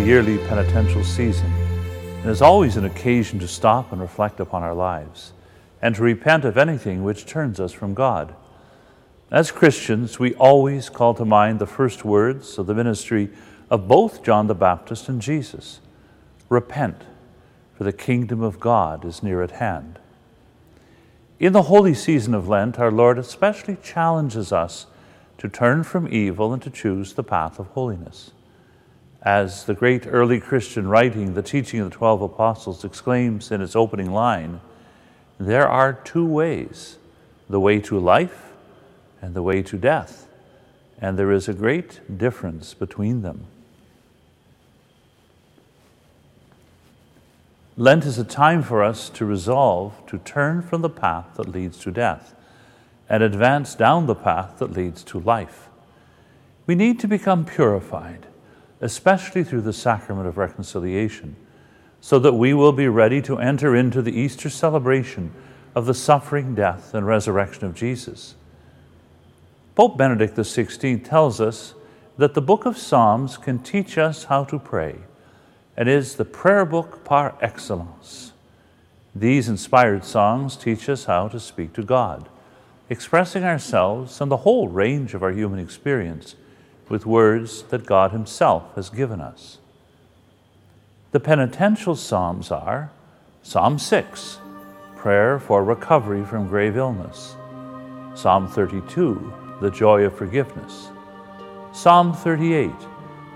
the yearly penitential season and is always an occasion to stop and reflect upon our lives and to repent of anything which turns us from God. As Christians, we always call to mind the first words of the ministry of both John the Baptist and Jesus. Repent, for the kingdom of God is near at hand. In the holy season of Lent, our Lord especially challenges us to turn from evil and to choose the path of holiness. As the great early Christian writing, The Teaching of the 12 Apostles, exclaims in its opening line, there are two ways, the way to life and the way to death, and there is a great difference between them. Lent is a time for us to resolve to turn from the path that leads to death and advance down the path that leads to life. We need to become purified, especially through the sacrament of reconciliation, so that we will be ready to enter into the Easter celebration of the suffering, death, and resurrection of Jesus. Pope Benedict XVI tells us that the book of Psalms can teach us how to pray and is the prayer book par excellence. These inspired songs teach us how to speak to God, expressing ourselves and the whole range of our human experience with words that God himself has given us. The penitential psalms are Psalm 6, prayer for recovery from grave illness, Psalm 32, the joy of forgiveness, Psalm 38,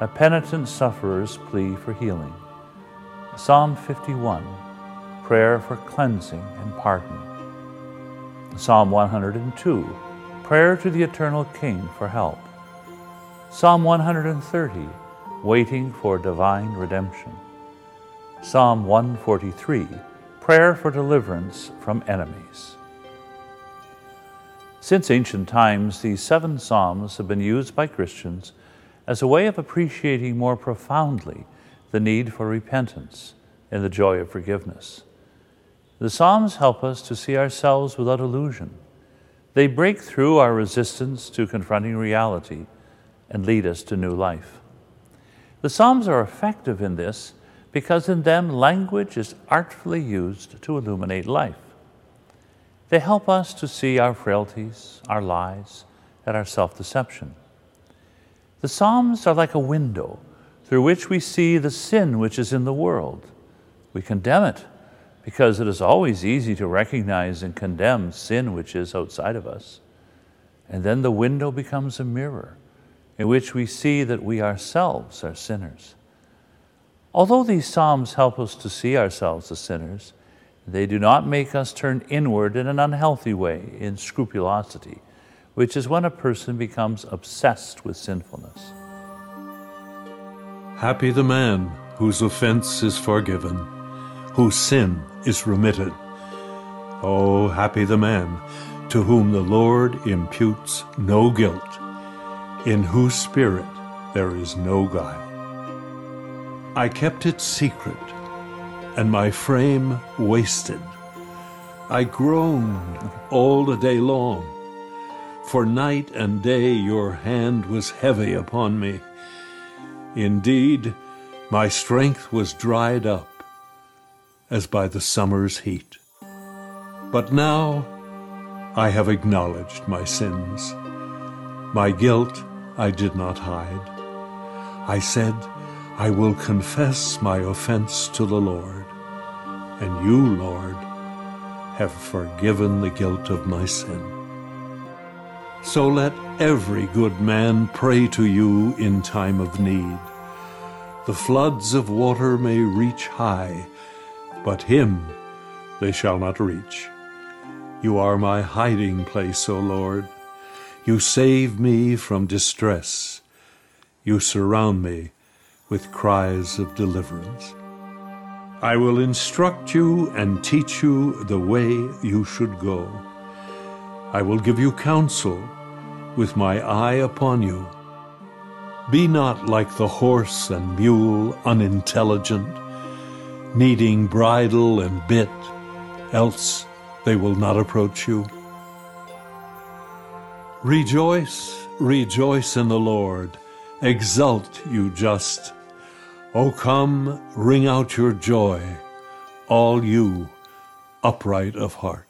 a penitent sufferer's plea for healing, Psalm 51, prayer for cleansing and pardon, Psalm 102, prayer to the eternal King for help, Psalm 130, waiting for divine redemption, Psalm 143, prayer for deliverance from enemies. Since ancient times, these seven psalms have been used by Christians as a way of appreciating more profoundly the need for repentance and the joy of forgiveness. The psalms help us to see ourselves without illusion. They break through our resistance to confronting reality and lead us to new life. The Psalms are effective in this because in them language is artfully used to illuminate life. They help us to see our frailties, our lies, and our self-deception. The Psalms are like a window through which we see the sin which is in the world. We condemn it because it is always easy to recognize and condemn sin which is outside of us. And then the window becomes a mirror in which we see that we ourselves are sinners. Although these psalms help us to see ourselves as sinners, they do not make us turn inward in an unhealthy way, in scrupulosity, which is when a person becomes obsessed with sinfulness. Happy the man whose offense is forgiven, whose sin is remitted. Oh, happy the man to whom the Lord imputes no guilt, in whose spirit there is no guile. I kept it secret, and my frame wasted. I groaned all the day long, for night and day your hand was heavy upon me. Indeed, my strength was dried up, as by the summer's heat. But now I have acknowledged my sins. My guilt I did not hide. I said, I will confess my offense to the Lord, and you, Lord, have forgiven the guilt of my sin. So let every good man pray to you in time of need. The floods of water may reach high, but him they shall not reach. You are my hiding place, O Lord. You save me from distress. You surround me with cries of deliverance. I will instruct you and teach you the way you should go. I will give you counsel with my eye upon you. Be not like the horse and mule, unintelligent, needing bridle and bit, else they will not approach you. Rejoice, rejoice in the Lord. Exult, you just. O come, ring out your joy, all you upright of heart.